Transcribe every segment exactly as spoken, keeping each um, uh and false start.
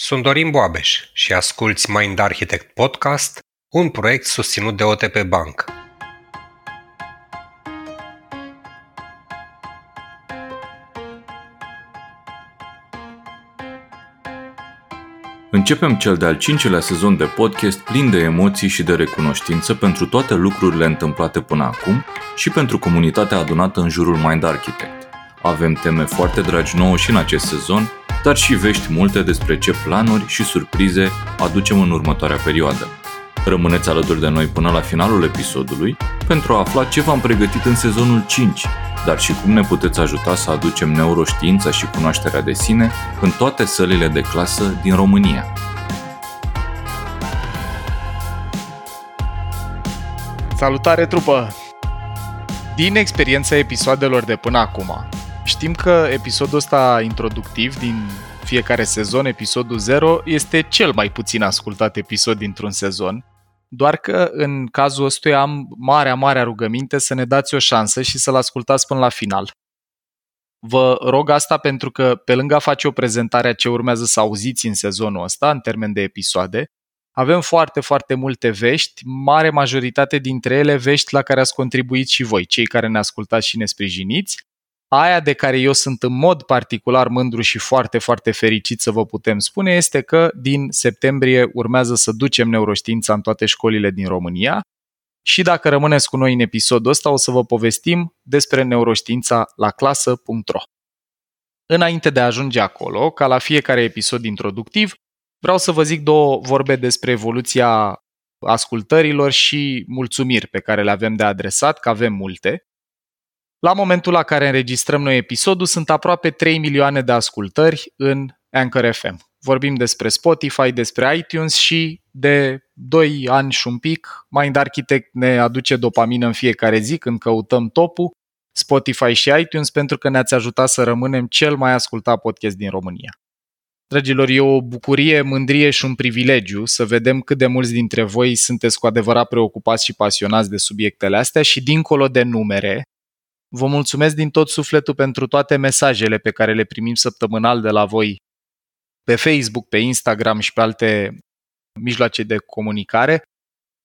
Sunt Dorin Boabeș și asculți Mind Architect Podcast, un proiect susținut de O T P Bank. Începem cel de-al cincilea sezon de podcast plin de emoții și de recunoștință pentru toate lucrurile întâmplate până acum și pentru comunitatea adunată în jurul Mind Architect. Avem teme foarte dragi nouă și în acest sezon, dar și vești multe despre ce planuri și surprize aducem în următoarea perioadă. Rămâneți alături de noi până la finalul episodului pentru a afla ce v-am pregătit în sezonul cinci, dar și cum ne puteți ajuta să aducem neuroștiința și cunoașterea de sine în toate sălile de clasă din România. Salutare, trupă! Din experiența episoadelor de până acum, știm că episodul ăsta introductiv din fiecare sezon, episodul zero, este cel mai puțin ascultat episod dintr-un sezon, doar că în cazul ăstuia am marea, marea rugăminte să ne dați o șansă și să-l ascultați până la final. Vă rog asta pentru că, pe lângă a face o prezentare a ce urmează să auziți în sezonul ăsta, în termen de episoade, avem foarte, foarte multe vești, mare majoritate dintre ele vești la care ați contribuit și voi, cei care ne ascultați și ne sprijiniți, aia de care eu sunt în mod particular mândru și foarte, foarte fericit să vă putem spune este că din septembrie urmează să ducem neuroștiința în toate școlile din România și dacă rămâneți cu noi în episodul ăsta o să vă povestim despre neuroștiința la clasă punct ro. Înainte de a ajunge acolo, ca la fiecare episod introductiv, vreau să vă zic două vorbe despre evoluția ascultărilor și mulțumiri pe care le avem de adresat, că avem multe. La momentul la care înregistrăm noi episodul, sunt aproape trei milioane de ascultări în Anchor F M. Vorbim despre Spotify, despre iTunes și de doi ani și un pic, Mind Architect ne aduce dopamină în fiecare zi când căutăm topul, Spotify și iTunes, pentru că ne-ați ajutat să rămânem cel mai ascultat podcast din România. Dragilor, e o bucurie, mândrie și un privilegiu să vedem cât de mulți dintre voi sunteți cu adevărat preocupați și pasionați de subiectele astea și dincolo de numere. Vă mulțumesc din tot sufletul pentru toate mesajele pe care le primim săptămânal de la voi pe Facebook, pe Instagram și pe alte mijloace de comunicare.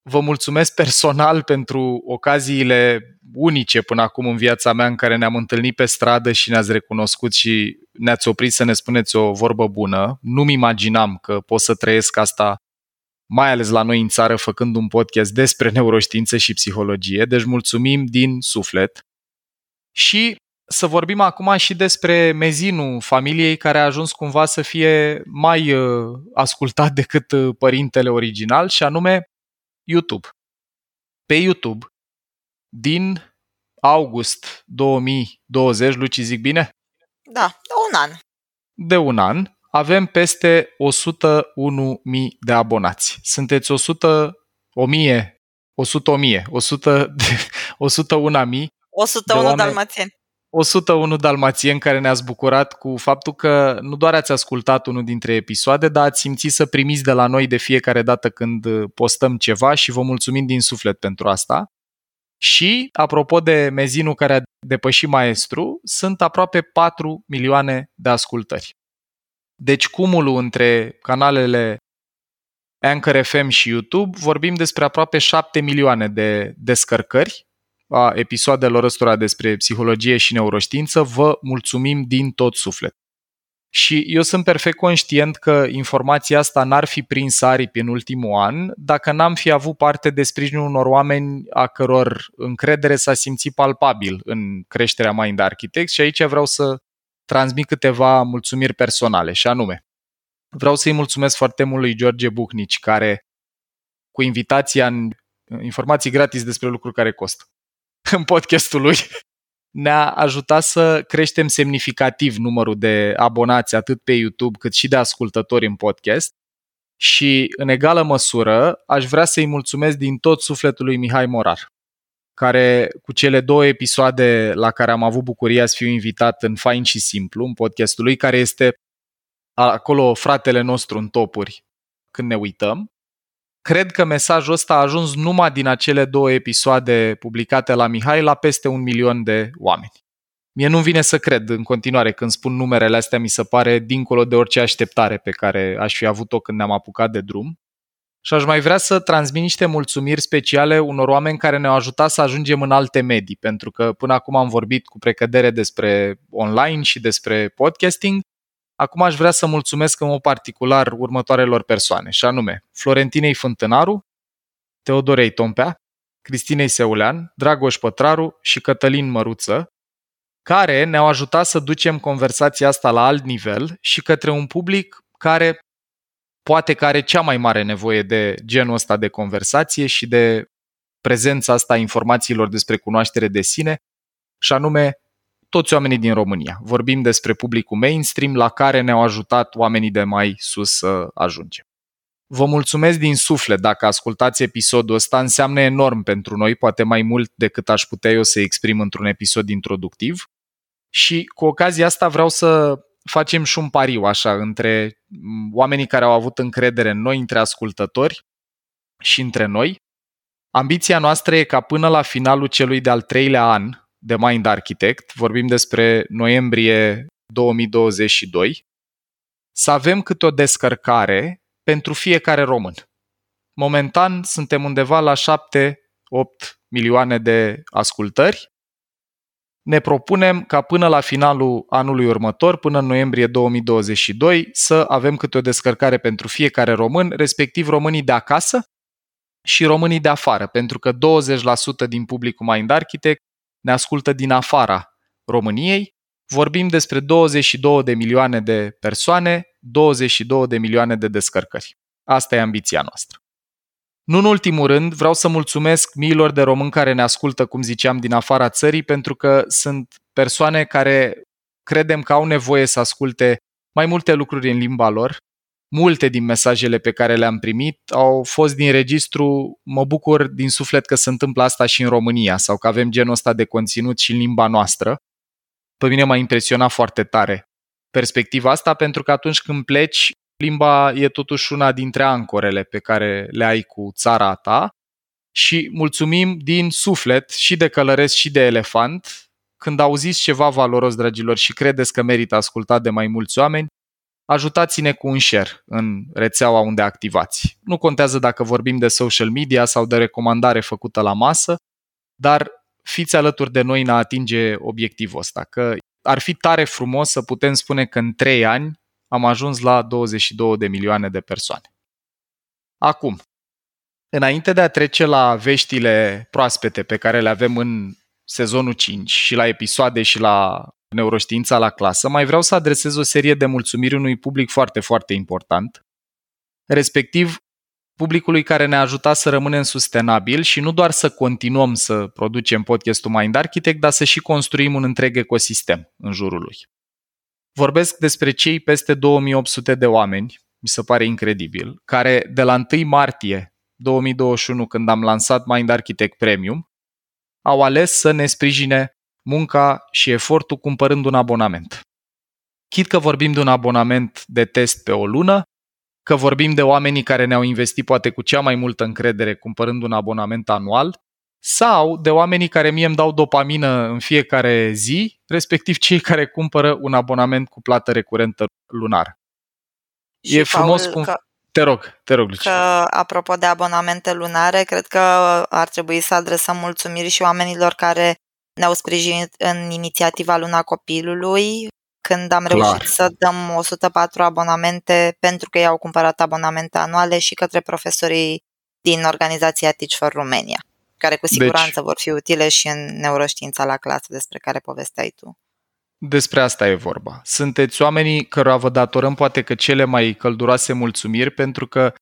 Vă mulțumesc personal pentru ocaziile unice până acum în viața mea în care ne-am întâlnit pe stradă și ne-ați recunoscut și ne-ați oprit să ne spuneți o vorbă bună. Nu-mi imaginam că pot să trăiesc asta, mai ales la noi în țară, făcând un podcast despre neuroștiință și psihologie. Deci mulțumim din suflet. Și să vorbim acum și despre mezinul familiei care a ajuns cumva să fie mai ascultat decât părintele original și anume YouTube. Pe YouTube, din august două mii douăzeci, Luci, zic bine? Da, de un an. De un an avem peste o sută unu de mii de abonați. Sunteți o sută, o mie, o sută, o mie, o sută, o sută unu de mii. o sută unu dalmațieni. o sută unu dalmațieni care ne-ați bucurat cu faptul că nu doar ați ascultat unul dintre episoade, dar ați simțit să primiți de la noi de fiecare dată când postăm ceva și vă mulțumim din suflet pentru asta. Și, apropo de mezinul care a depășit maestru, sunt aproape patru milioane de ascultări. Deci cumulul între canalele Anchor F M și YouTube vorbim despre aproape șapte milioane de descărcări a episoadelor ăstora despre psihologie și neuroștiință, vă mulțumim din tot sufletul. Și eu sunt perfect conștient că informația asta n-ar fi prins aripi în ultimul an dacă n-am fi avut parte de sprijinul unor oameni a căror încredere s-a simțit palpabil în creșterea Mind Architect și aici vreau să transmit câteva mulțumiri personale și anume, vreau să-i mulțumesc foarte mult lui George Bucnici care cu invitația în informații gratis despre lucruri care costă în podcastul lui, ne-a ajutat să creștem semnificativ numărul de abonați atât pe YouTube cât și de ascultători în podcast și în egală măsură aș vrea să-i mulțumesc din tot sufletul lui Mihai Morar, care cu cele două episoade la care am avut bucuria să fiu invitat în Fain și Simplu, în podcastul lui, care este acolo fratele nostru în topuri când ne uităm. Cred că mesajul ăsta a ajuns numai din acele două episoade publicate la Mihai la peste un milion de oameni. Mie nu-mi vine să cred în continuare când spun numerele astea, mi se pare dincolo de orice așteptare pe care aș fi avut-o când ne-am apucat de drum. Și aș mai vrea să transmit niște mulțumiri speciale unor oameni care ne-au ajutat să ajungem în alte medii, pentru că până acum am vorbit cu precădere despre online și despre podcasting. Acum aș vrea să mulțumesc în mod particular următoarelor persoane, și anume Florentinei Fântânaru, Teodorei Tompea, Cristinei Seulean, Dragoș Pătraru și Cătălin Măruță, care ne-au ajutat să ducem conversația asta la alt nivel și către un public care poate că are cea mai mare nevoie de genul ăsta de conversație și de prezența asta a informațiilor despre cunoaștere de sine, și anume toți oamenii din România. Vorbim despre publicul mainstream la care ne-au ajutat oamenii de mai sus să ajungem. Vă mulțumesc din suflet dacă ascultați episodul ăsta, înseamnă enorm pentru noi, poate mai mult decât aș putea eu să exprim într-un episod introductiv. Și cu ocazia asta vreau să facem și un pariu așa între oamenii care au avut încredere în noi, între ascultători și între noi. Ambiția noastră e ca până la finalul celui de-al treilea an de Mind Architect, vorbim despre noiembrie două mii douăzeci și doi, să avem câte o descărcare pentru fiecare român. Momentan suntem undeva la șapte opt milioane de ascultări. Ne propunem ca până la finalul anului următor, până în noiembrie două mii douăzeci și doi, să avem câte o descărcare pentru fiecare român, respectiv românii de acasă și românii de afară, pentru că douăzeci la sută din publicul Mind Architect ne ascultă din afara României. Vorbim despre douăzeci și două de milioane de persoane, douăzeci și două de milioane de descărcări. Asta e ambiția noastră. Nu în ultimul rând, vreau să mulțumesc miilor de români care ne ascultă, cum ziceam, din afara țării, pentru că sunt persoane care credem că au nevoie să asculte mai multe lucruri în limba lor. Multe din mesajele pe care le-am primit au fost din registru, mă bucur din suflet că se întâmplă asta și în România, sau că avem genul ăsta de conținut și în limba noastră. Pe mine m-a impresionat foarte tare perspectiva asta, pentru că atunci când pleci, limba e totuși una dintre ancorele pe care le ai cu țara ta. Și mulțumim din suflet și de călăreț și de elefant. Când auziți ceva valoros, dragilor, și credeți că merită ascultat de mai mulți oameni, ajutați-ne cu un share în rețeaua unde activați. Nu contează dacă vorbim de social media sau de recomandare făcută la masă, dar fiți alături de noi în a atinge obiectivul ăsta, că ar fi tare frumos să putem spune că în trei ani am ajuns la douăzeci și două de milioane de persoane. Acum, înainte de a trece la veștile proaspete pe care le avem în sezonul cinci și la episoade și la Neuroștiința la clasă, mai vreau să adresez o serie de mulțumiri unui public foarte, foarte important, respectiv publicului care ne-a ajutat să rămânem sustenabili și nu doar să continuăm să producem podcastul Mind Architect, dar să și construim un întreg ecosistem în jurul lui. Vorbesc despre cei peste două mii opt sute de oameni, mi se pare incredibil, care de la întâi martie două mii douăzeci și unu, când am lansat Mind Architect Premium, au ales să ne sprijine munca și efortul cumpărând un abonament. Chit că vorbim de un abonament de test pe o lună, că vorbim de oamenii care ne-au investit poate cu cea mai multă încredere cumpărând un abonament anual, sau de oamenii care mie îmi dau dopamină în fiecare zi, respectiv cei care cumpără un abonament cu plată recurentă lunară. Și e frumos cum... Că... Te rog, te rog, Luci. Că, apropo de abonamente lunare, cred că ar trebui să adresăm mulțumiri și oamenilor care ne-au sprijinit în inițiativa Luna Copilului, când am Clar. reușit să dăm o sută patru abonamente pentru că ei au cumpărat abonamente anuale, și către profesorii din organizația Teach for Romania, care cu siguranță deci, vor fi utile și în Neuroștiința la clasă despre care povesteai tu. Despre asta e vorba. Sunteți oamenii cărora vă datorăm poate că cele mai călduroase mulțumiri, pentru că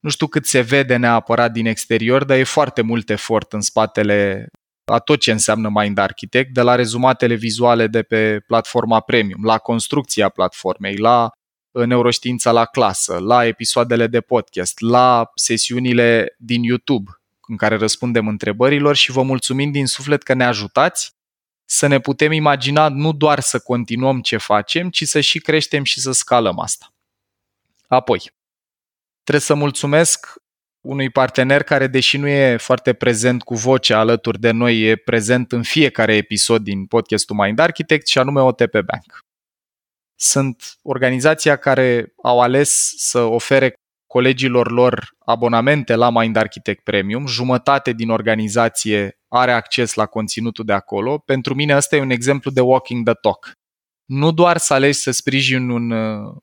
nu știu cât se vede neapărat din exterior, dar e foarte mult efort în spatele a tot ce înseamnă Mind Architect, de la rezumatele vizuale de pe platforma Premium, la construcția platformei, la Neuroștiința la clasă, la episoadele de podcast, la sesiunile din YouTube în care răspundem întrebărilor, și vă mulțumim din suflet că ne ajutați să ne putem imagina nu doar să continuăm ce facem, ci să și creștem și să scalăm asta. Apoi, trebuie să mulțumesc unui partener care, deși nu e foarte prezent cu vocea alături de noi, e prezent în fiecare episod din podcastul Mind Architect, și anume O T P Bank. Sunt organizația care au ales să ofere colegilor lor abonamente la Mind Architect Premium. Jumătate din organizație are acces la conținutul de acolo. Pentru mine ăsta e un exemplu de walking the talk. Nu doar să alegi să sprijini un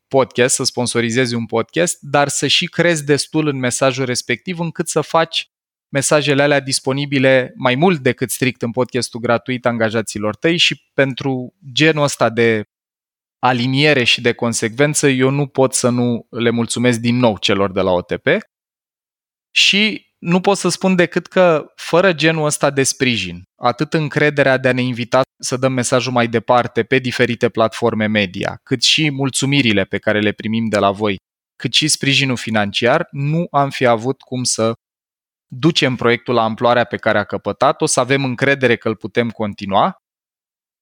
podcast, să sponsorizezi un podcast, dar să și crezi destul în mesajul respectiv încât să faci mesajele alea disponibile mai mult decât strict în podcastul gratuit angajaților tăi, și pentru genul ăsta de aliniere și de consecvență eu nu pot să nu le mulțumesc din nou celor de la O T P. Și nu pot să spun decât că fără genul ăsta de sprijin, atât încrederea de a ne invita să dăm mesajul mai departe pe diferite platforme media, cât și mulțumirile pe care le primim de la voi, cât și sprijinul financiar, nu am fi avut cum să ducem proiectul la amploarea pe care a căpătat-o, să avem încredere că îl putem continua,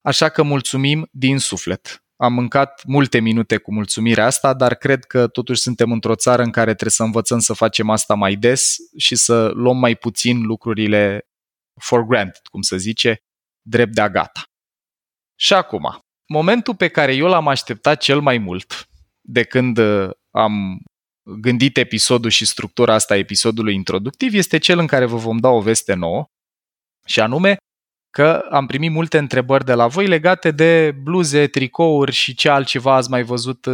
așa că mulțumim din suflet. Am mâncat multe minute cu mulțumirea asta, dar cred că totuși suntem într-o țară în care trebuie să învățăm să facem asta mai des și să luăm mai puțin lucrurile for granted, cum se zice, drept de-a gata. Și acum, momentul pe care eu l-am așteptat cel mai mult de când am gândit episodul și structura asta a episodului introductiv este cel în care vă vom da o veste nouă, și anume că am primit multe întrebări de la voi legate de bluze, tricouri și ce altceva ați mai văzut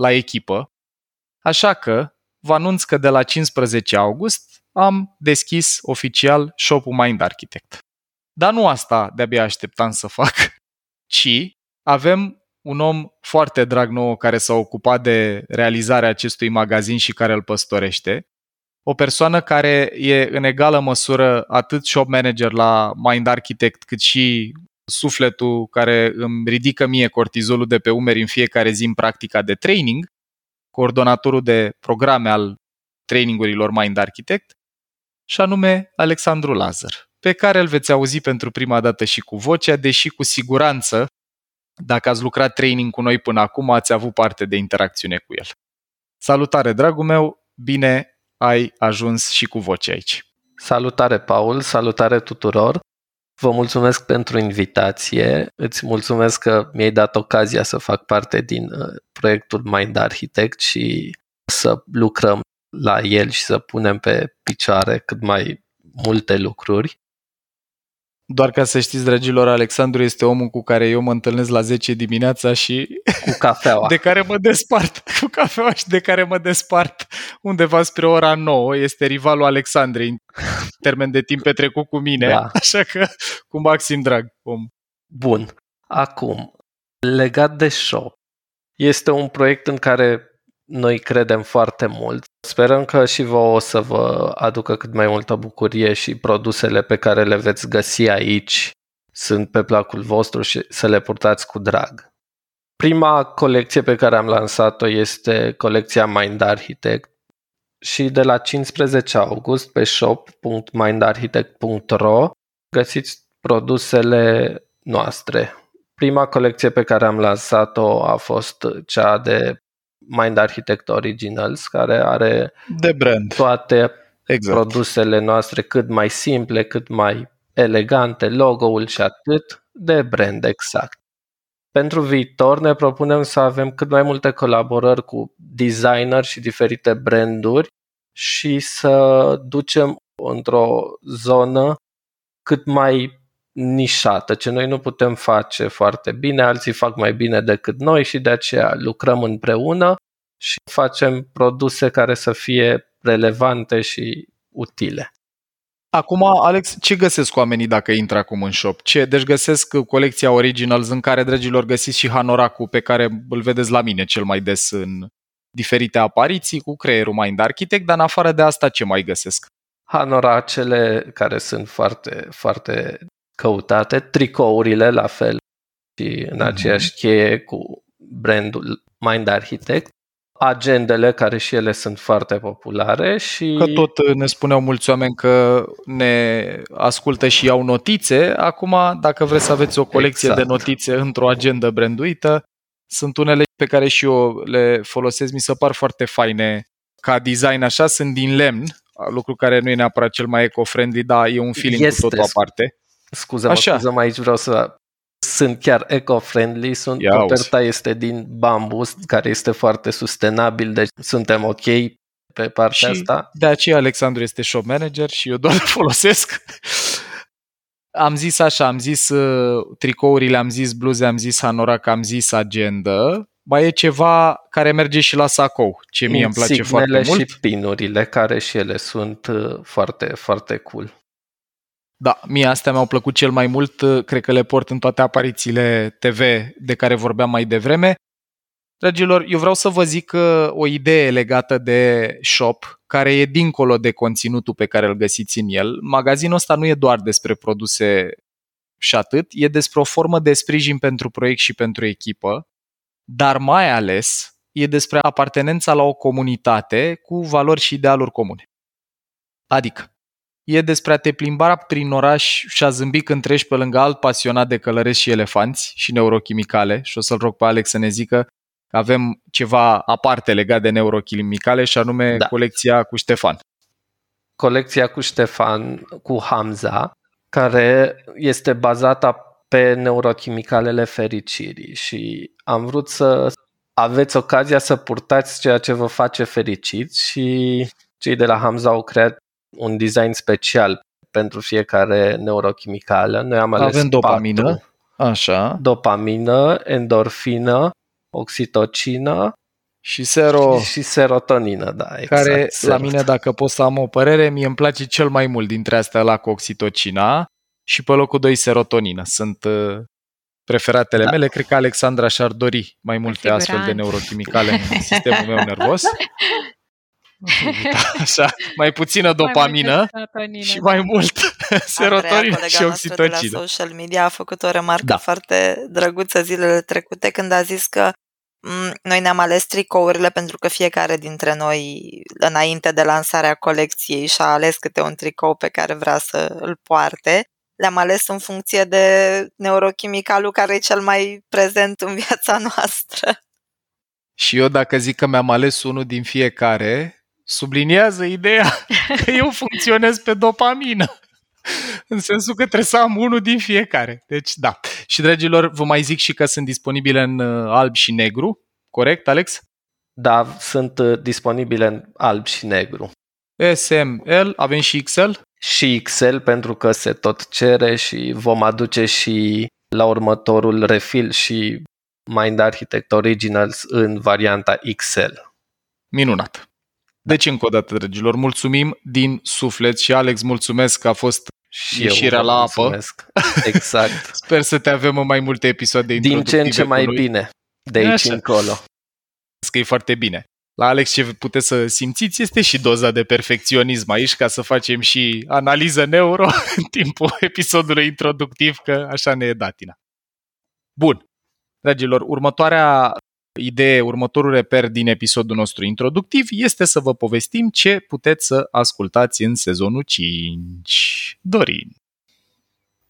la echipă. Așa că vă anunț că de la cincisprezece august am deschis oficial shop-ul Mind Architect. Dar nu asta de-abia așteptam să fac, ci avem un om foarte drag nouă care s-a ocupat de realizarea acestui magazin și care îl păstorește. O persoană care e în egală măsură atât shop manager la Mind Architect, cât și sufletul care îmi ridică mie cortizolul de pe umeri în fiecare zi în practica de training, coordonatorul de programe al trainingurilor Mind Architect, și anume Alexandru Lazăr, pe care îl veți auzi pentru prima dată și cu vocea, deși cu siguranță, dacă ați lucrat training cu noi până acum, ați avut parte de interacțiune cu el. Salutare, dragul meu! Bine ai ajuns și cu voce aici. Salutare, Paul, salutare tuturor. Vă mulțumesc pentru invitație. Îți mulțumesc că mi-ai dat ocazia să fac parte din proiectul Mind Architect și să lucrăm la el și să punem pe picioare cât mai multe lucruri. Doar ca să știți, dragilor, Alexandru este omul cu care eu mă întâlnesc la zece dimineața și cu cafeaua. De care mă despart, cu cafeaua și de care mă despart undeva spre ora nouă. Este rivalul Alexandrei în termen de timp petrecut cu mine, da. Așa că cu maxim drag, om. Bun. Acum, legat de shop, este un proiect în care noi credem foarte mult. Sperăm că și vouă o să vă aducă cât mai multă bucurie și produsele pe care le veți găsi aici sunt pe placul vostru și să le purtați cu drag. Prima colecție pe care am lansat-o este colecția Mind Architect și de la cincisprezece august pe shop punct mind architect punct ro găsiți produsele noastre. Prima colecție pe care am lansat-o a fost cea de Mind Architect Originals, care are de brand toate exact. Produsele noastre cât mai simple, cât mai elegante, logo-ul și atât de brand, exact. Pentru viitor ne propunem să avem cât mai multe colaborări cu designer și diferite branduri și să ducem într-o zonă cât mai nișată, ce noi nu putem face foarte bine, alții fac mai bine decât noi și de aceea lucrăm împreună și facem produse care să fie relevante și utile. Acum, Alex, ce găsesc oamenii dacă intră acum în shop? Ce? Deci găsesc colecția Originals în care, dragilor, găsiți și hanoracul pe care îl vedeți la mine cel mai des în diferite apariții cu creierul Mind Architect, dar în afară de asta ce mai găsesc? Hanoracele care sunt foarte, foarte căutate, tricourile la fel și în aceeași cheie cu brandul Mind Architect, agendele care și ele sunt foarte populare și... Că tot ne spuneau mulți oameni că ne ascultă și iau notițe, acum dacă vreți să aveți o colecție exact. De notițe într-o agendă branduită, sunt unele pe care și eu le folosesc, mi se par foarte faine ca design așa, sunt din lemn, lucru care nu e neapărat cel mai eco-friendly, dar e un feeling este, cu totul aparte. Scuze-mă, scuze-mă, aici vreau să... Sunt chiar eco-friendly, sunt, coperta este din bambus, care este foarte sustenabil, deci suntem ok pe partea și asta. De aceea Alexandru este shop manager și eu doar folosesc. Am zis așa, am zis uh, tricourile, am zis bluze, am zis hanorac, am zis agenda. Mai e ceva care merge și la sacou, ce mie îmi place foarte mult. Signele și pinurile, care și ele sunt uh, foarte, foarte cool. Da, mie astea mi-au plăcut cel mai mult, cred că le port în toate aparițiile T V de care vorbeam mai devreme. Dragilor, eu vreau să vă zic o idee legată de shop, care e dincolo de conținutul pe care îl găsiți în el. Magazinul ăsta nu e doar despre produse și atât, e despre o formă de sprijin pentru proiect și pentru echipă, dar mai ales e despre apartenența la o comunitate cu valori și idealuri comune. Adică, e despre a te plimba prin oraș și a zâmbi când treci pe lângă alt pasionat de călăreți și elefanți și neurochimicale, și o să-l rog pe Alex să ne zică că avem ceva aparte legat de neurochimicale și anume da. colecția cu Ștefan. Colecția cu Ștefan, cu Hamsa, care este bazată pe neurochimicalele fericirii și am vrut să aveți ocazia să purtați ceea ce vă face fericiți și cei de la Hamsa au creat un design special pentru fiecare neurochimicală. Noi am ales Avem dopamină, patru. Așa. Dopamină, endorfină, oxitocină și, sero... și, și serotonină, da, exact. Care serot. La mine, dacă pot să am o părere, mie îmi place cel mai mult dintre astea la cu oxitocina și pe locul doi serotonină. Sunt uh, preferatele da. mele. Cred că Alexandra și-ar dori mai multe astfel de neurochimicale în sistemul meu nervos. Așa, mai puțină dopamină mai și mai mult serotonină și oxitocină. De la social media a făcut o remarcă da. foarte drăguță zilele trecute când a zis că m- noi ne-am ales tricourile pentru că fiecare dintre noi înainte de lansarea colecției și-a ales câte un tricou pe care vrea să îl poarte. Le-am ales în funcție de neurochimicalul care e cel mai prezent în viața noastră. Și eu dacă zic că mi-am ales unul din fiecare... Subliniază ideea că eu funcționez pe dopamină, în sensul că trebuie să am unul din fiecare. Deci da. Și dragilor, vă mai zic și că sunt disponibile în alb și negru, corect, Alex? Da, sunt disponibile în alb și negru. S M L, avem și X L? Și X L pentru că se tot cere și vom aduce și la următorul refill și Mind Architect Originals în varianta X L. Minunat! Deci încă o dată, dragilor, mulțumim din suflet și Alex, mulțumesc că a fost și ieșirea la apă. Mulțumesc. Exact. Sper să te avem în mai multe episoade introductive. Din ce în ce mai lui. bine, de aici Așa. încolo. Că e foarte bine. La Alex ce puteți să simțiți este și doza de perfecționism aici, ca să facem și analiză neuro în timpul episodului introductiv, că așa ne e datina. Bun, dragilor, următoarea... Idee, următorul reper din episodul nostru introductiv este să vă povestim ce puteți să ascultați în sezonul cinci. Dorin.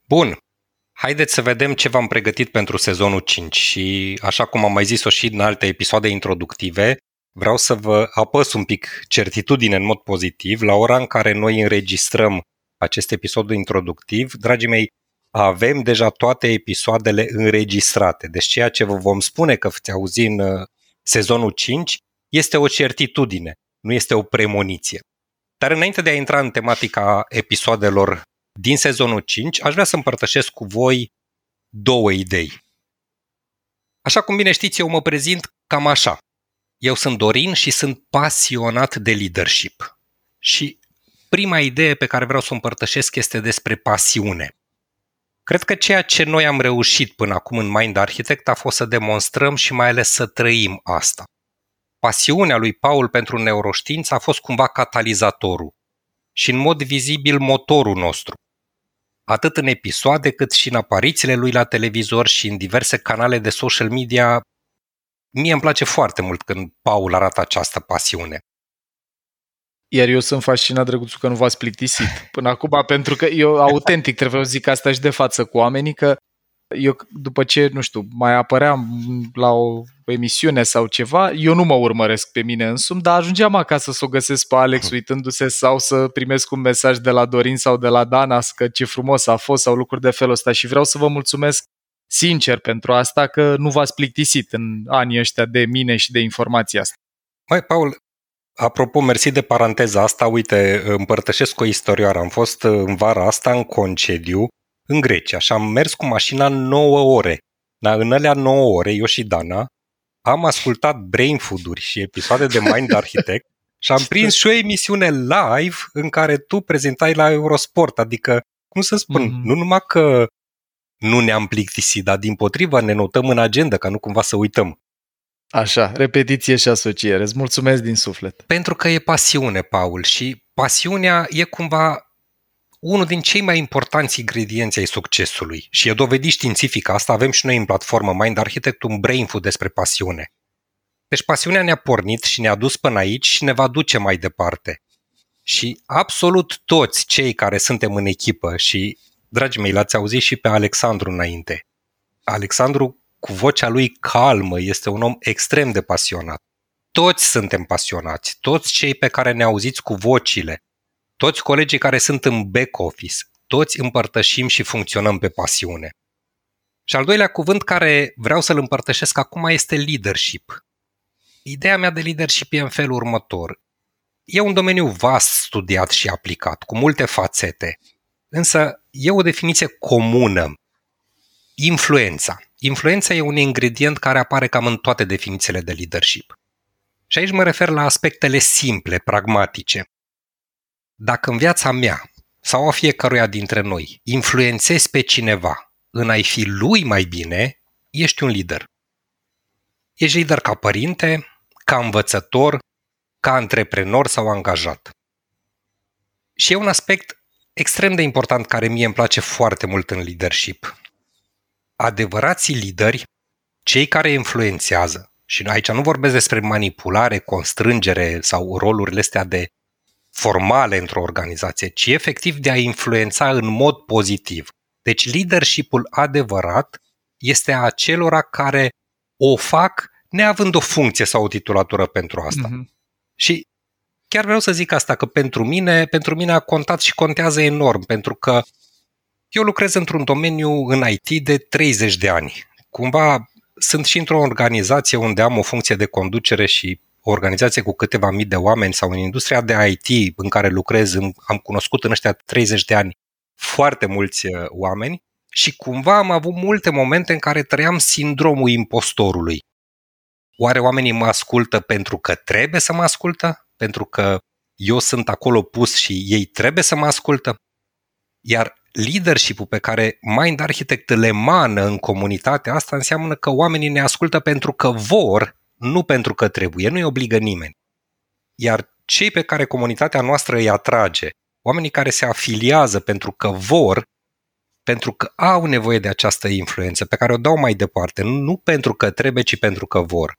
Bun, haideți să vedem ce v-am pregătit pentru sezonul cinci și așa cum am mai zis-o și în alte episoade introductive, vreau să vă apăs un pic certitudine în mod pozitiv. La ora în care noi înregistrăm acest episod introductiv, dragii mei, avem deja toate episoadele înregistrate, deci ceea ce vă vom spune că veți auzi în sezonul cinci este o certitudine, nu este o premoniție. Dar înainte de a intra în tematica episoadelor din sezonul cinci, aș vrea să împărtășesc cu voi două idei. Așa cum bine știți, eu mă prezint cam așa. Eu sunt Dorin și sunt pasionat de leadership. Și prima idee pe care vreau să o împărtășesc este despre pasiune. Cred că ceea ce noi am reușit până acum în Mind Architect a fost să demonstrăm și mai ales să trăim asta. Pasiunea lui Paul pentru neuroștiință a fost cumva catalizatorul și în mod vizibil motorul nostru, atât în episoade cât și în aparițiile lui la televizor și în diverse canale de social media. Mie îmi place foarte mult când Paul arată această pasiune. Iar eu sunt fascinat, drăguțul, că nu v-ați plictisit până acum, pentru că eu autentic trebuie să zic asta și de față cu oamenii, că Eu, după ce, nu știu, mai apăream la o emisiune sau ceva, eu nu mă urmăresc pe mine însumi, dar ajungeam acasă să o găsesc pe Alex uitându-se sau să primesc un mesaj de la Dorin sau de la Dana că ce frumos a fost sau lucruri de felul ăsta și vreau să vă mulțumesc sincer pentru asta că nu v-ați plictisit în anii ăștia de mine și de informația asta. Mai, Paul, apropo, mersi de paranteza asta, uite, împărtășesc o istorioară. Am fost în vara asta în concediu în Grecia și am mers cu mașina nouă ore. Dar în alea nouă ore, eu și Dana, am ascultat brain food-uri și episoade de Mind Architect și am prins și o emisiune live în care tu prezentai la Eurosport. Adică, cum să spun, mm-hmm. nu numai că nu ne-am plictisit, dar dimpotrivă ne notăm în agenda, ca nu cumva să uităm. Așa, repetiție și asociere. Îți mulțumesc din suflet. Pentru că e pasiune, Paul, și pasiunea e cumva unul din cei mai importanți ingredienți ai succesului. Și e dovedit științific, asta avem și noi în platformă Mind Architect, un brain food despre pasiune. Deci pasiunea ne-a pornit și ne-a dus până aici și ne va duce mai departe. Și absolut toți cei care suntem în echipă și, dragii mei, l-ați auzit și pe Alexandru înainte. Alexandru, cu vocea lui calmă, este un om extrem de pasionat. Toți suntem pasionați, toți cei pe care ne auziți cu vocile, toți colegii care sunt în back-office, toți împărtășim și funcționăm pe pasiune. Și al doilea cuvânt care vreau să-l împărtășesc acum este leadership. Ideea mea de leadership e în felul următor. E un domeniu vast studiat și aplicat, cu multe fațete, însă e o definiție comună. Influența. Influența e un ingredient care apare cam în toate definițiile de leadership. Și aici mă refer la aspectele simple, pragmatice. Dacă în viața mea sau a fiecăruia dintre noi influențezi pe cineva în a-i fi lui mai bine, ești un lider. Ești lider ca părinte, ca învățător, ca antreprenor sau angajat. Și e un aspect extrem de important care mie îmi place foarte mult în leadership. Adevărații lideri, cei care influențează, și aici nu vorbesc despre manipulare, constrângere sau rolurile astea de formale într-o organizație, ci efectiv de a influența în mod pozitiv. Deci leadership-ul adevărat este a acelora care o fac neavând o funcție sau o titulatură pentru asta. Mm-hmm. Și chiar vreau să zic asta, că pentru mine, pentru mine a contat și contează enorm, pentru că eu lucrez într-un domeniu în I T de treizeci de ani. Cumva sunt și într-o organizație unde am o funcție de conducere și o organizație cu câteva mii de oameni sau în industria de I T în care lucrez, am cunoscut în ăștia treizeci de ani foarte mulți oameni și cumva am avut multe momente în care trăiam sindromul impostorului. Oare oamenii mă ascultă pentru că trebuie să mă ascultă? Pentru că eu sunt acolo pus și ei trebuie să mă ascultă? Iar leadership-ul pe care Mind Architect le emană în comunitatea asta înseamnă că oamenii ne ascultă pentru că vor, nu pentru că trebuie, nu-i obligă nimeni. Iar cei pe care comunitatea noastră îi atrage, oamenii care se afiliază pentru că vor, pentru că au nevoie de această influență pe care o dau mai departe, nu pentru că trebuie, ci pentru că vor.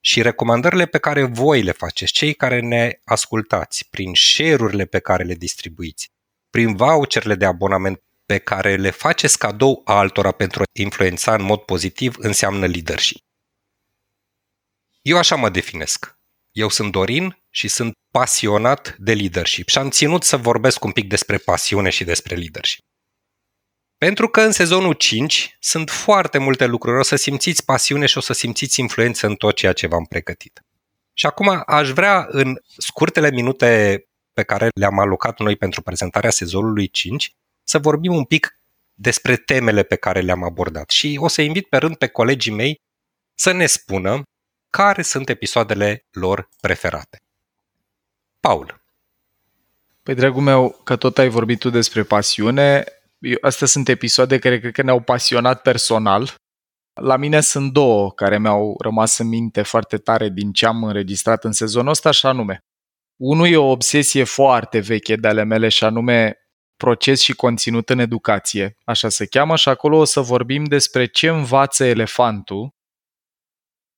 Și recomandările pe care voi le faceți, cei care ne ascultați, prin share-urile pe care le distribuiți, prin voucherele de abonament pe care le faceți cadou altora pentru a influența în mod pozitiv, înseamnă leadership. Eu așa mă definesc. Eu sunt Dorin și sunt pasionat de leadership și am ținut să vorbesc un pic despre pasiune și despre leadership. Pentru că în sezonul cinci sunt foarte multe lucruri, o să simțiți pasiune și o să simțiți influență în tot ceea ce v-am pregătit. Și acum aș vrea în scurtele minute pe care le-am alocat noi pentru prezentarea sezonului cinci, să vorbim un pic despre temele pe care le-am abordat și o să invit pe rând pe colegii mei să ne spună care sunt episoadele lor preferate. Paul. Păi, dragul meu, că tot ai vorbit tu despre pasiune, eu, astea sunt episoade care cred că ne-au pasionat personal. La mine sunt două care mi-au rămas în minte foarte tare din ce am înregistrat în sezonul ăsta, și anume. Unul e o obsesie foarte veche de ale mele și anume proces și conținut în educație, așa se cheamă, și acolo o să vorbim despre ce învață elefantul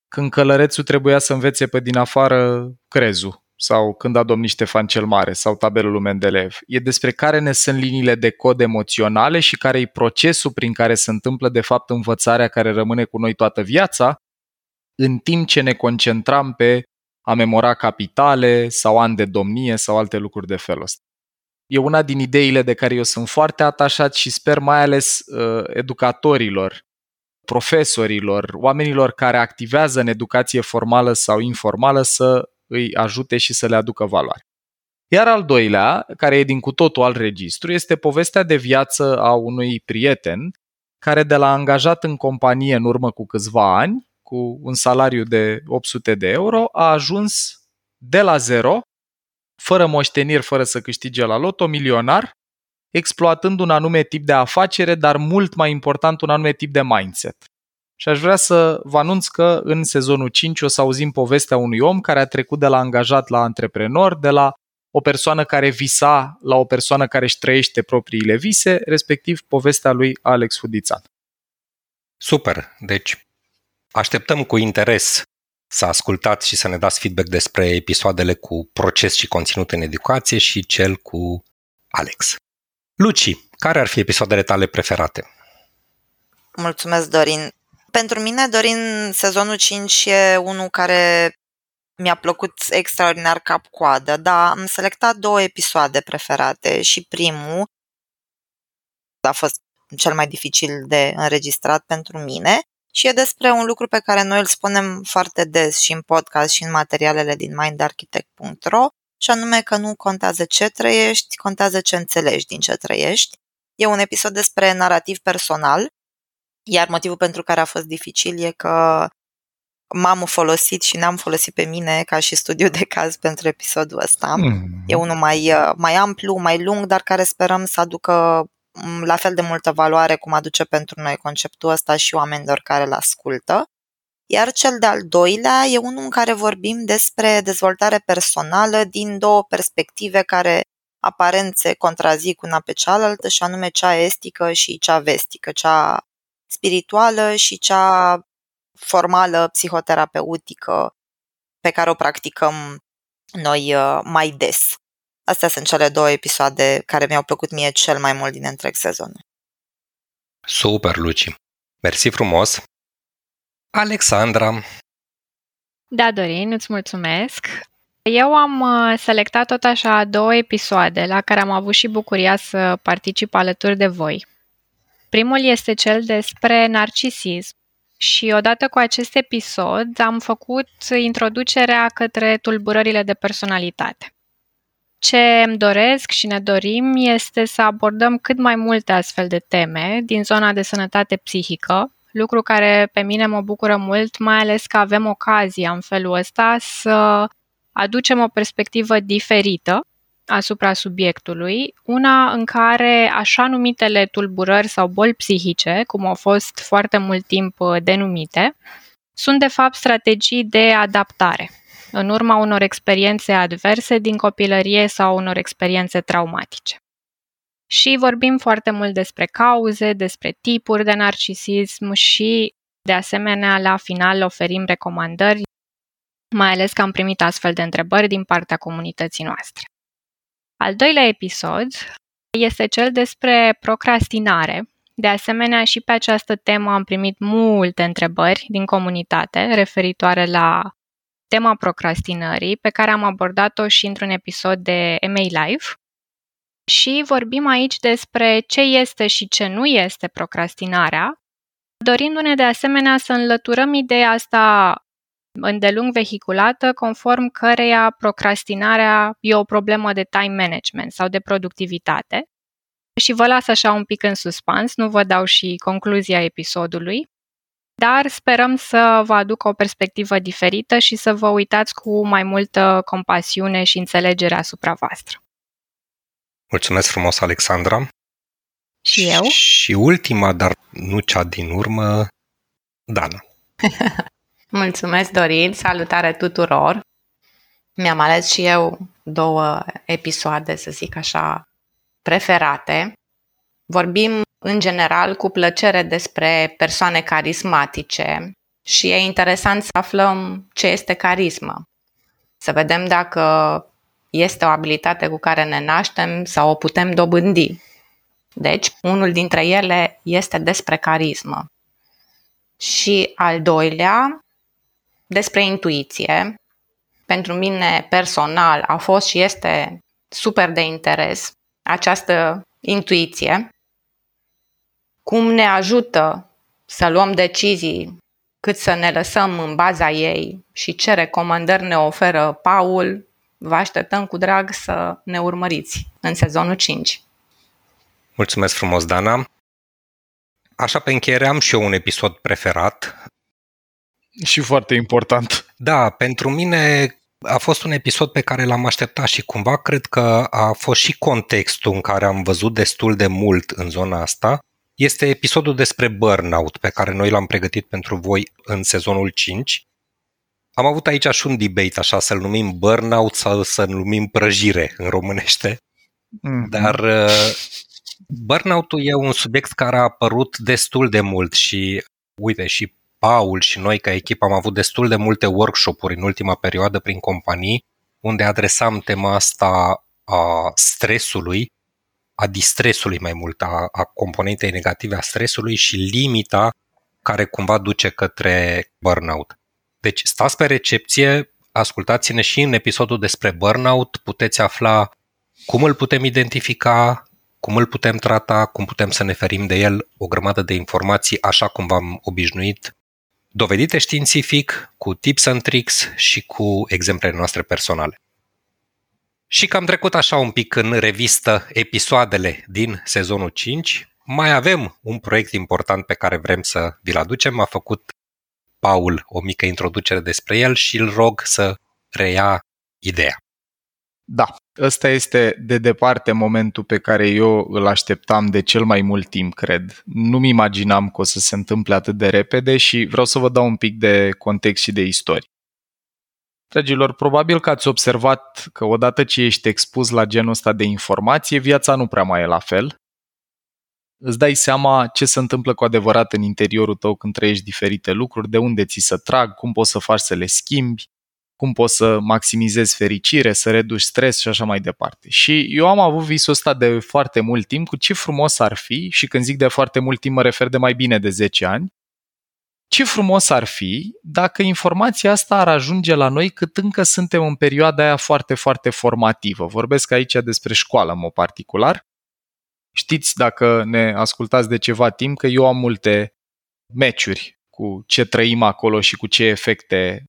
când călărețul trebuia să învețe pe din afară crezul sau Când a domnit Ștefan cel Mare sau Tabelul Mendeleev. E despre care ne sunt liniile de cod emoționale și care e procesul prin care se întâmplă de fapt învățarea care rămâne cu noi toată viața, în timp ce ne concentram pe a memora capitale sau ani de domnie sau alte lucruri de felul ăsta. E una din ideile de care eu sunt foarte atașat și sper mai ales uh, educatorilor, profesorilor, oamenilor care activează în educație formală sau informală să îi ajute și să le aducă valoare. Iar al doilea, care e din cu totul alt registru, este povestea de viață a unui prieten care de la angajat în companie în urmă cu câțiva ani, cu un salariu de opt sute de euro, a ajuns de la zero, fără moșteniri, fără să câștige la loto, milionar, exploatând un anume tip de afacere, dar mult mai important un anume tip de mindset. Și aș vrea să vă anunț că în sezonul cinci o să auzim povestea unui om care a trecut de la angajat la antreprenor, de la o persoană care visa la o persoană care își trăiește propriile vise, respectiv povestea lui Alex Fuditan. Super! Deci așteptăm cu interes să ascultați și să ne dați feedback despre episoadele cu proces și conținut în educație și cel cu Alex. Luci, care ar fi episoadele tale preferate? Mulțumesc, Dorin. Pentru mine, Dorin, sezonul cinci e unul care mi-a plăcut extraordinar cap-coadă, dar am selectat două episoade preferate și primul a fost cel mai dificil de înregistrat pentru mine și e despre un lucru pe care noi îl spunem foarte des și în podcast și în materialele din mind architect punct ro, și anume că nu contează ce trăiești, contează ce înțelegi din ce trăiești. E un episod despre narativ personal, iar motivul pentru care a fost dificil e că m-am folosit și ne-am folosit pe mine ca și studiu de caz pentru episodul ăsta. Mm. E unul mai, mai amplu, mai lung, dar care sperăm să aducă la fel de multă valoare cum aduce pentru noi conceptul ăsta și oamenilor care îl ascultă. Iar cel de-al doilea e unul în care vorbim despre dezvoltare personală din două perspective care aparent se contrazic una pe cealaltă, și anume cea estică și cea vestică, cea spirituală și cea formală, psihoterapeutică, pe care o practicăm noi mai des. Astea sunt cele două episoade care mi-au plăcut mie cel mai mult din întreg sezonul. Super, Luci! Mersi frumos! Alexandra. Da, Dorin, îți mulțumesc. Eu am selectat tot așa două episoade la care am avut și bucuria să particip alături de voi. Primul este cel despre narcisism și odată cu acest episod am făcut introducerea către tulburările de personalitate. Ce îmi doresc și ne dorim este să abordăm cât mai multe astfel de teme din zona de sănătate psihică, lucru care pe mine mă bucură mult, mai ales că avem ocazia în felul ăsta să aducem o perspectivă diferită asupra subiectului, una în care așa numitele tulburări sau boli psihice, cum au fost foarte mult timp denumite, sunt de fapt strategii de adaptare în urma unor experiențe adverse din copilărie sau unor experiențe traumatice. Și vorbim foarte mult despre cauze, despre tipuri de narcisism și, de asemenea, la final oferim recomandări, mai ales că am primit astfel de întrebări din partea comunității noastre. Al doilea episod este cel despre procrastinare. De asemenea, și pe această temă am primit multe întrebări din comunitate referitoare la tema procrastinării, pe care am abordat-o și într-un episod de M A Live. Și vorbim aici despre ce este și ce nu este procrastinarea, dorindu-ne de asemenea să înlăturăm ideea asta îndelung vehiculată, conform căreia procrastinarea e o problemă de time management sau de productivitate. Și vă las așa un pic în suspans, nu vă dau și concluzia episodului, dar sperăm să vă aduc o perspectivă diferită și să vă uitați cu mai multă compasiune și înțelegere asupra voastră. Mulțumesc frumos, Alexandra! Și eu? Și ultima, dar nu cea din urmă, Dana. Mulțumesc, Dorin! Salutare tuturor! Mi-am ales și eu două episoade, să zic așa, preferate. Vorbim, în general, cu plăcere despre persoane carismatice și e interesant să aflăm ce este carisma. Să vedem dacă este o abilitate cu care ne naștem sau o putem dobândi. Deci, unul dintre ele este despre carismă. Și al doilea, despre intuiție. Pentru mine personal a fost și este super de interes această intuiție. Cum ne ajută să luăm decizii, cât să ne lăsăm în baza ei și ce recomandări ne oferă Paul, vă așteptăm cu drag să ne urmăriți în sezonul cinci. Mulțumesc frumos, Dana! Așa, pe încheiere, am și eu un episod preferat. Și foarte important. Da, pentru mine a fost un episod pe care l-am așteptat și cumva cred că a fost și contextul în care am văzut destul de mult în zona asta. Este episodul despre burnout pe care noi l-am pregătit pentru voi în sezonul cinci. Am avut aici și un debate, așa, să-l numim burnout sau să-l numim prăjire în românește. Mm-hmm. Dar burnout-ul e un subiect care a apărut destul de mult și, uite, și Paul și noi ca echipă am avut destul de multe workshop-uri în ultima perioadă prin companii unde adresam tema asta a stresului, a distresului mai mult, a, a componentei negative a stresului și limita care cumva duce către burnout. Deci stați pe recepție, ascultați-ne și în episodul despre burnout, puteți afla cum îl putem identifica, cum îl putem trata, cum putem să ne ferim de el, o grămadă de informații așa cum v-am obișnuit, dovedite științific, cu tips and tricks și cu exemplele noastre personale. Și că am trecut așa un pic în revistă episoadele din sezonul cinci, mai avem un proiect important pe care vrem să vi-l aducem. A făcut Paul o mică introducere despre el și îl rog să reia ideea. Da, ăsta este de departe momentul pe care eu îl așteptam de cel mai mult timp, cred. Nu-mi imaginam că o să se întâmple atât de repede și vreau să vă dau un pic de context și de istorie. Dragilor, probabil că ați observat că odată ce ești expus la genul ăsta de informație, viața nu prea mai e la fel. Îți dai seama ce se întâmplă cu adevărat în interiorul tău când trăiești diferite lucruri, de unde ți se trag, cum poți să faci să le schimbi, cum poți să maximizezi fericire, să reduci stres și așa mai departe. Și eu am avut visul ăsta de foarte mult timp, cu ce frumos ar fi, și când zic de foarte mult timp mă refer de mai bine de zece ani, ce frumos ar fi dacă informația asta ar ajunge la noi cât încă suntem în perioada aia foarte, foarte formativă. Vorbesc aici despre școală, în mod particular. Știți, dacă ne ascultați de ceva timp, că eu am multe meciuri cu ce trăim acolo și cu ce efecte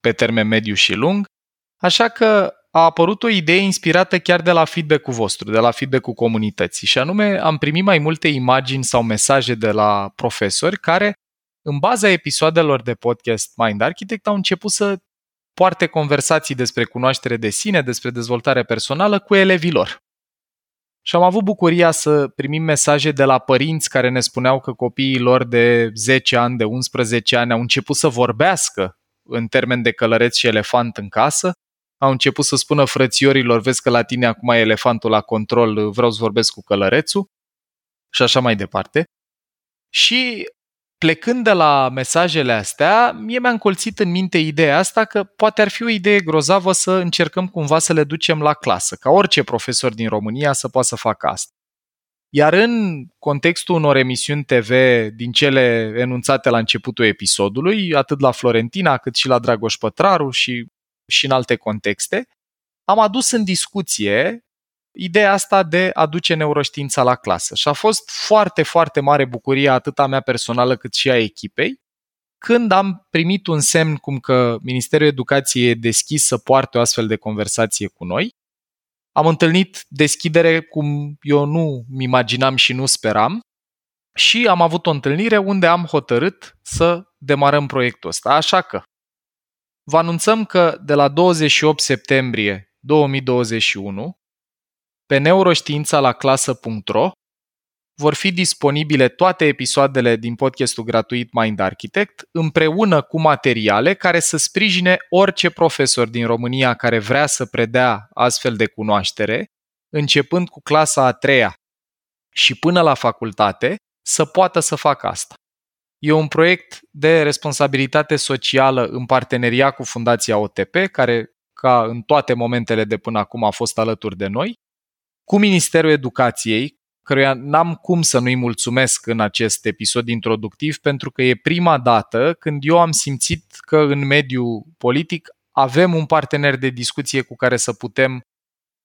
pe termen mediu și lung. Așa că a apărut o idee inspirată chiar de la feedback-ul vostru, de la feedback-ul comunității. Și anume, am primit mai multe imagini sau mesaje de la profesori care, în baza episoadelor de podcast Mind Architect, au început să poarte conversații despre cunoaștere de sine, despre dezvoltare personală cu elevii lor. Și am avut bucuria să primim mesaje de la părinți care ne spuneau că copiii lor de zece ani, de unsprezece ani au început să vorbească în termen de călăreț și elefant în casă, au început să spună frățiorilor, vezi că la tine acum e elefantul la control, vreau să vorbesc cu călărețul și așa mai departe. Și plecând de la mesajele astea, mie mi-a încolțit în minte ideea asta că poate ar fi o idee grozavă să încercăm cumva să le ducem la clasă, ca orice profesor din România să poată să facă asta. Iar în contextul unor emisiuni T V din cele enunțate la începutul episodului, atât la Florentina cât și la Dragoș Pătraru și, și în alte contexte, am adus în discuție ideea asta de a duce neuroștiința la clasă. Și a fost foarte, foarte mare bucuria atât a mea personală cât și a echipei când am primit un semn cum că Ministerul Educației e deschis să poarte o astfel de conversație cu noi. Am întâlnit deschidere cum eu nu îmi imaginam și nu speram și am avut o întâlnire unde am hotărât să demarăm proiectul ăsta. Așa că vă anunțăm că de la douăzeci și opt septembrie două mii douăzeci și unu, pe neuroștiința la clasă punct ro vor fi disponibile toate episoadele din podcastul gratuit Mind Architect împreună cu materiale care să sprijine orice profesor din România care vrea să predea astfel de cunoaștere, începând cu clasa a treia și până la facultate, să poată să facă asta. E un proiect de responsabilitate socială în parteneria cu Fundația O T P, care ca în toate momentele de până acum a fost alături de noi, cu Ministerul Educației, căruia n-am cum să nu-i mulțumesc în acest episod introductiv, pentru că e prima dată când eu am simțit că în mediul politic avem un partener de discuție cu care să putem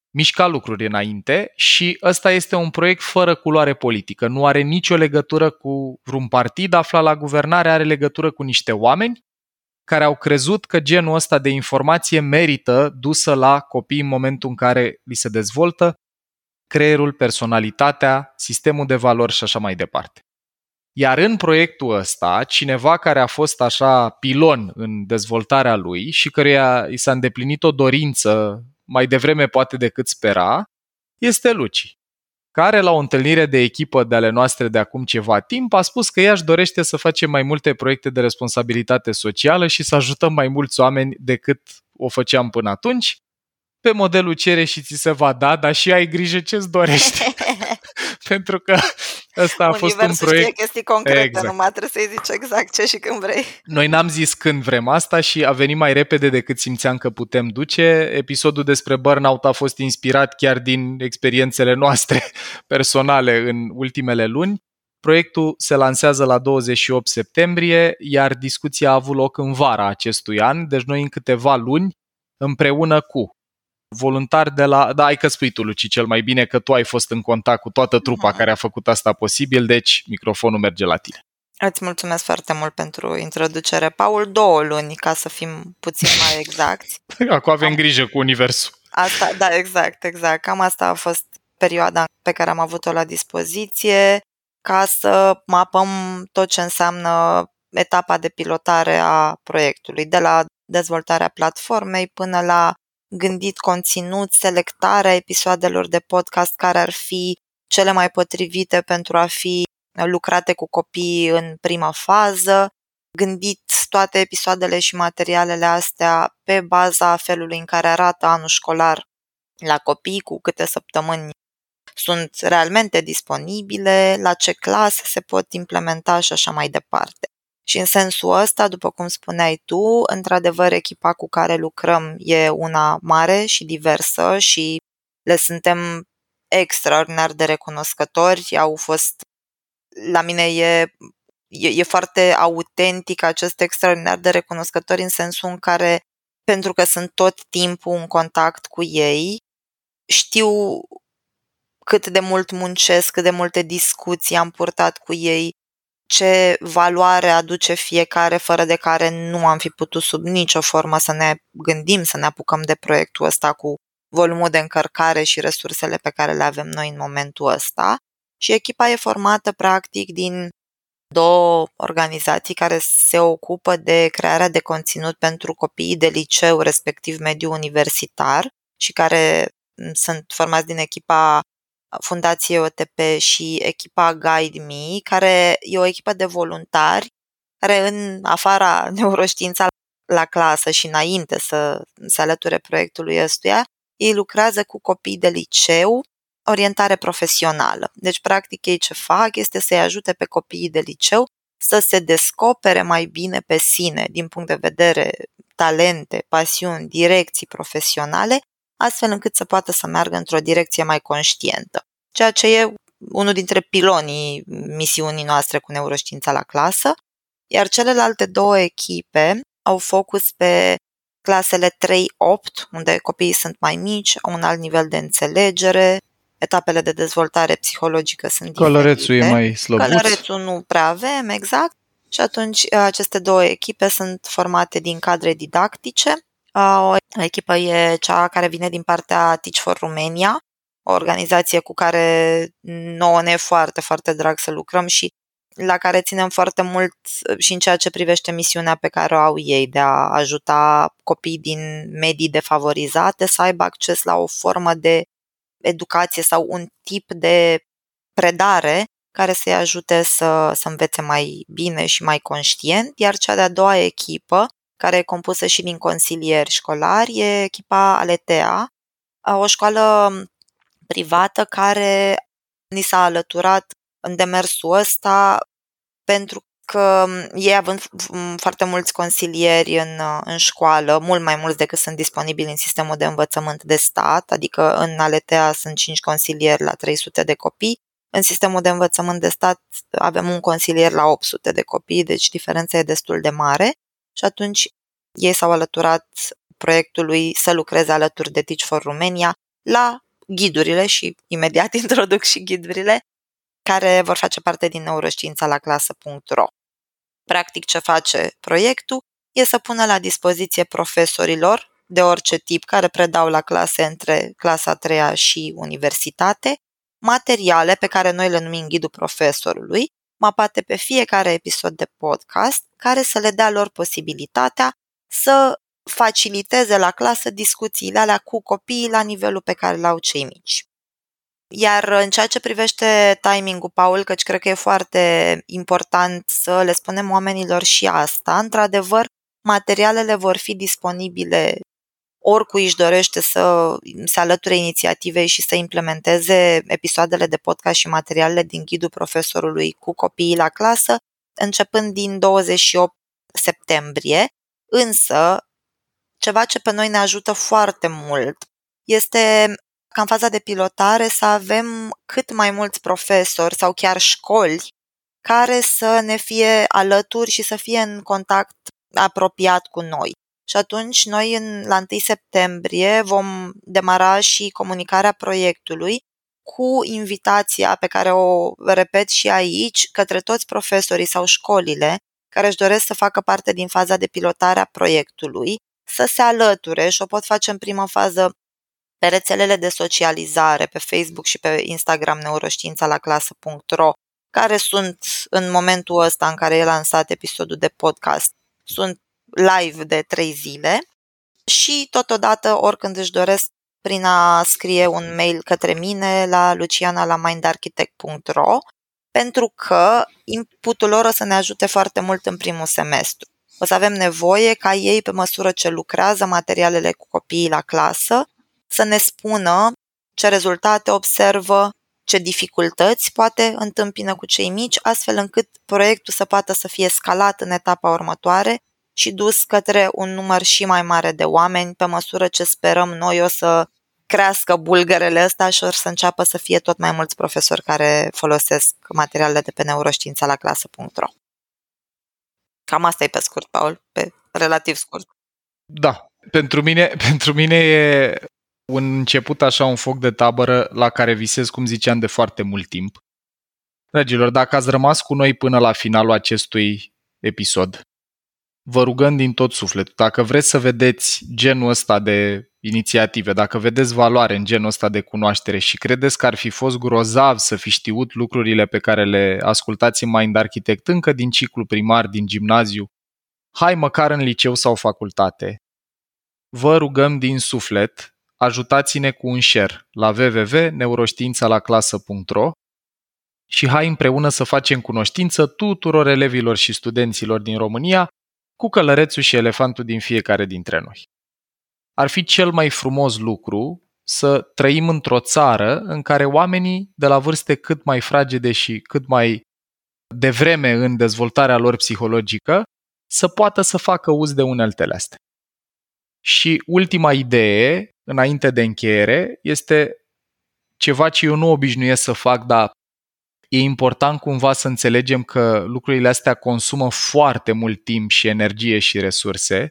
mișca lucruri înainte și ăsta este un proiect fără culoare politică. Nu are nicio legătură cu vreun partid aflat la guvernare, are legătură cu niște oameni care au crezut că genul ăsta de informație merită dusă la copii în momentul în care li se dezvoltă creierul, personalitatea, sistemul de valori și așa mai departe. Iar în proiectul ăsta, cineva care a fost așa pilon în dezvoltarea lui și căruia i s-a îndeplinit o dorință mai devreme poate decât spera, este Luci, care la o întâlnire de echipă de ale noastre de acum ceva timp a spus că ea își dorește să facem mai multe proiecte de responsabilitate socială și să ajutăm mai mulți oameni decât o făceam până atunci, pe modelul cere și ți se va da, dar și ai grijă ce-ți dorești. Pentru că ăsta a fost un proiect... Universul știe chestii concrete, exact. Numai trebuie să-i zici exact ce și când vrei. Noi n-am zis când vrem asta și a venit mai repede decât simțeam că putem duce. Episodul despre burnout a fost inspirat chiar din experiențele noastre personale în ultimele luni. Proiectul se lansează la douăzeci și opt septembrie, iar discuția a avut loc în vara acestui an, deci noi în câteva luni împreună cu voluntari de la... Da, hai că spui tu, Luci, cel mai bine că tu ai fost în contact cu toată trupa care a făcut asta posibil, deci microfonul merge la tine. Îți mulțumesc foarte mult pentru introducere, Paul. Două luni, ca să fim puțin mai exacti. Acum avem am... grijă cu universul. Asta, da, exact, exact. Cam asta a fost perioada pe care am avut-o la dispoziție ca să mapăm tot ce înseamnă etapa de pilotare a proiectului, de la dezvoltarea platformei până la gândit conținut, selectarea episoadelor de podcast care ar fi cele mai potrivite pentru a fi lucrate cu copiii în prima fază, gândit toate episoadele și materialele astea pe baza felului în care arată anul școlar la copii, cu câte săptămâni sunt realmente disponibile, la ce clase se pot implementa și așa mai departe. Și în sensul ăsta, după cum spuneai tu, într-adevăr echipa cu care lucrăm e una mare și diversă și le suntem extraordinar de recunoscători. Au fost, la mine e, e, e foarte autentic acest extraordinar de recunoscători în sensul în care, pentru că sunt tot timpul în contact cu ei, știu cât de mult muncesc, cât de multe discuții am purtat cu ei, ce valoare aduce fiecare, fără de care nu am fi putut sub nicio formă să ne gândim, să ne apucăm de proiectul ăsta cu volumul de încărcare și resursele pe care le avem noi în momentul ăsta. Și echipa e formată practic din două organizații care se ocupă de crearea de conținut pentru copiii de liceu, respectiv mediu universitar, și care sunt formați din echipa Fundației O T P și echipa Guide Me, care e o echipă de voluntari care în afara neuroștiința la clasă și înainte să se alăture proiectului ăstuia, ei lucrează cu copii de liceu, orientare profesională. Deci, practic, ei ce fac este să-i ajute pe copiii de liceu să se descopere mai bine pe sine din punct de vedere talente, pasiuni, direcții profesionale, astfel încât să poată să meargă într-o direcție mai conștientă, ceea ce e unul dintre pilonii misiunii noastre cu neuroștiința la clasă, iar celelalte două echipe au focus pe clasele trei opt, unde copiii sunt mai mici, au un alt nivel de înțelegere, etapele de dezvoltare psihologică sunt diferite. Călărețul e mai slăbuț. Călărețul nu prea avem, exact, și atunci aceste două echipe sunt formate din cadre didactice. O echipă e cea care vine din partea Teach for Romania, o organizație cu care nouă ne e foarte, foarte drag să lucrăm și la care ținem foarte mult și în ceea ce privește misiunea pe care o au ei de a ajuta copiii din medii defavorizate să aibă acces la o formă de educație sau un tip de predare care să-i ajute să, să învețe mai bine și mai conștient, iar cea de-a doua echipă, care e compusă și din consilieri școlari, e echipa Aletheea, o școală privată care ni s-a alăturat în demersul ăsta pentru că ei, având foarte mulți consilieri în, în școală, mult mai mulți decât sunt disponibili în sistemul de învățământ de stat, adică în Aletheea sunt cinci consilieri la trei sute de copii, în sistemul de învățământ de stat avem un consilier la opt sute de copii, deci diferența e destul de mare și atunci ei s-au alăturat proiectului să lucreze alături de Teach for Romania la ghidurile și imediat introduc și ghidurile care vor face parte din neuroștiința la clasă punct ro. Practic ce face proiectul e să pună la dispoziție profesorilor de orice tip care predau la clase între clasa a treia și universitate materiale pe care noi le numim ghidul profesorului, mapate pe fiecare episod de podcast, care să le dea lor posibilitatea să faciliteze la clasă discuțiile alea cu copiii la nivelul pe care l-au cei mici. Iar în ceea ce privește timing-ul, Paul, căci cred că e foarte important să le spunem oamenilor și asta, într-adevăr, materialele vor fi disponibile oricui își dorește să se alăture inițiativei și să implementeze episoadele de podcast și materialele din ghidul profesorului cu copiii la clasă, începând din douăzeci și opt septembrie, însă ceva ce pe noi ne ajută foarte mult este ca în faza de pilotare să avem cât mai mulți profesori sau chiar școli care să ne fie alături și să fie în contact apropiat cu noi. Și atunci noi în, la întâi septembrie vom demara și comunicarea proiectului cu invitația pe care o repet și aici către toți profesorii sau școlile care își doresc să facă parte din faza de pilotare a proiectului să se alăture și o pot face în prima fază pe rețelele de socializare, pe Facebook și pe Instagram neuroștiința la clasă punct ro, care sunt în momentul ăsta în care e lansat episodul de podcast, sunt live de trei zile și totodată oricând își doresc prin a scrie un mail către mine la luciana at mind architect dot ro pentru că inputul lor o să ne ajute foarte mult în primul semestru. O să avem nevoie ca ei, pe măsură ce lucrează materialele cu copiii la clasă, să ne spună ce rezultate observă, ce dificultăți poate întâmpină cu cei mici, astfel încât proiectul să poată să fie scalat în etapa următoare și dus către un număr și mai mare de oameni, pe măsură ce sperăm noi o să crească bulgărele ăsta și o să înceapă să fie tot mai mulți profesori care folosesc materialele de pe neuroștiința la clasă punct ro. Cam asta e pe scurt, Paul, pe relativ scurt. Da, pentru mine, pentru mine e un început așa, un foc de tabără la care visez, cum ziceam, de foarte mult timp. Dragilor, dacă ați rămas cu noi până la finalul acestui episod, vă rugăm din tot sufletul, dacă vreți să vedeți genul ăsta de inițiative, dacă vedeți valoare în genul ăsta de cunoaștere și credeți că ar fi fost grozav să fi știut lucrurile pe care le ascultați în Mind Architect încă din ciclu primar, din gimnaziu, hai măcar în liceu sau facultate, vă rugăm din suflet, ajutați-ne cu un share la w w w punct neuroștiința la clasă punct ro și hai împreună să facem cunoștință tuturor elevilor și studenților din România cu călărețul și elefantul din fiecare dintre noi. Ar fi cel mai frumos lucru să trăim într-o țară în care oamenii de la vârste cât mai fragede și cât mai devreme în dezvoltarea lor psihologică să poată să facă uz de uneltele astea. Și ultima idee, înainte de încheiere, este ceva ce eu nu obișnuiesc să fac, dar e important cumva să înțelegem că lucrurile astea consumă foarte mult timp și energie și resurse,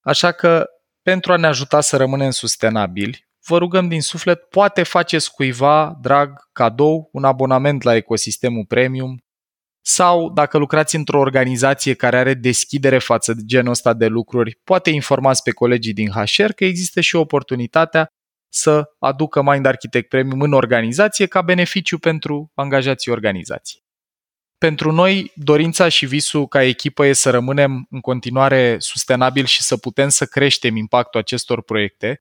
așa că pentru a ne ajuta să rămânem sustenabili, vă rugăm din suflet, poate faceți cuiva drag cadou un abonament la ecosistemul premium sau dacă lucrați într-o organizație care are deschidere față de genul ăsta de lucruri, poate informați pe colegii din H R că există și oportunitatea să aducă Mind Architect Premium în organizație ca beneficiu pentru angajații organizației. Pentru noi, dorința și visul ca echipă e să rămânem în continuare sustenabili și să putem să creștem impactul acestor proiecte.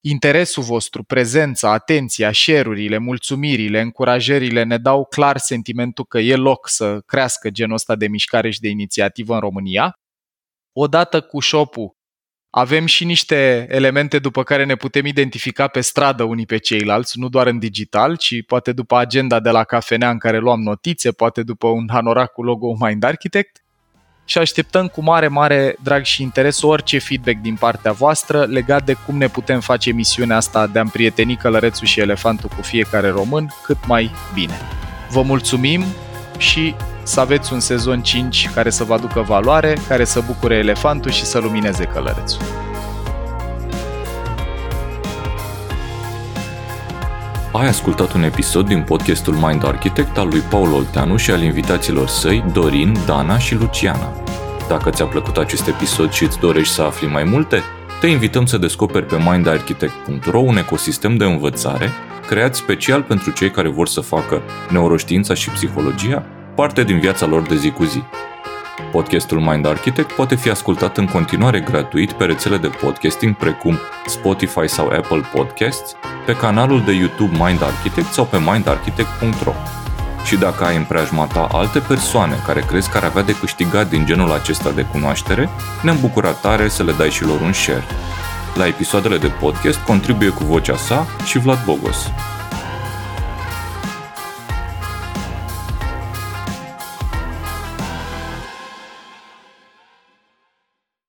Interesul vostru, prezența, atenția, share-urile, mulțumirile, încurajările ne dau clar sentimentul că e loc să crească genul ăsta de mișcare și de inițiativă în România. Odată cu shop-ul avem și niște elemente după care ne putem identifica pe stradă unii pe ceilalți, nu doar în digital, ci poate după agenda de la cafenea în care luam notițe, poate după un hanorac cu logo Mind Architect. Și așteptăm cu mare, mare drag și interes orice feedback din partea voastră legat de cum ne putem face misiunea asta de a împrieteni călărețul și elefantul cu fiecare român cât mai bine. Vă mulțumim și să aveți un sezon cinci care să vă aducă valoare, care să bucure elefantul și să lumineze călărețul. Ai ascultat un episod din podcastul Mind Architect al lui Paul Olteanu și al invitaților săi, Dorin, Dana și Luciana. Dacă ți-a plăcut acest episod și îți dorești să afli mai multe, te invităm să descoperi pe mind architect punct ro un ecosistem de învățare creat special pentru cei care vor să facă neuroștiința și psihologia parte din viața lor de zi cu zi. Podcastul Mind Architect poate fi ascultat în continuare gratuit pe rețele de podcasting precum Spotify sau Apple Podcasts, pe canalul de YouTube Mind Architect sau pe mind architect punct ro. Și dacă ai în preajma ta alte persoane care crezi că ar avea de câștigat din genul acesta de cunoaștere, ne-am bucurat tare să le dai și lor un share. La episoadele de podcast contribuie cu vocea sa și Vlad Bogos.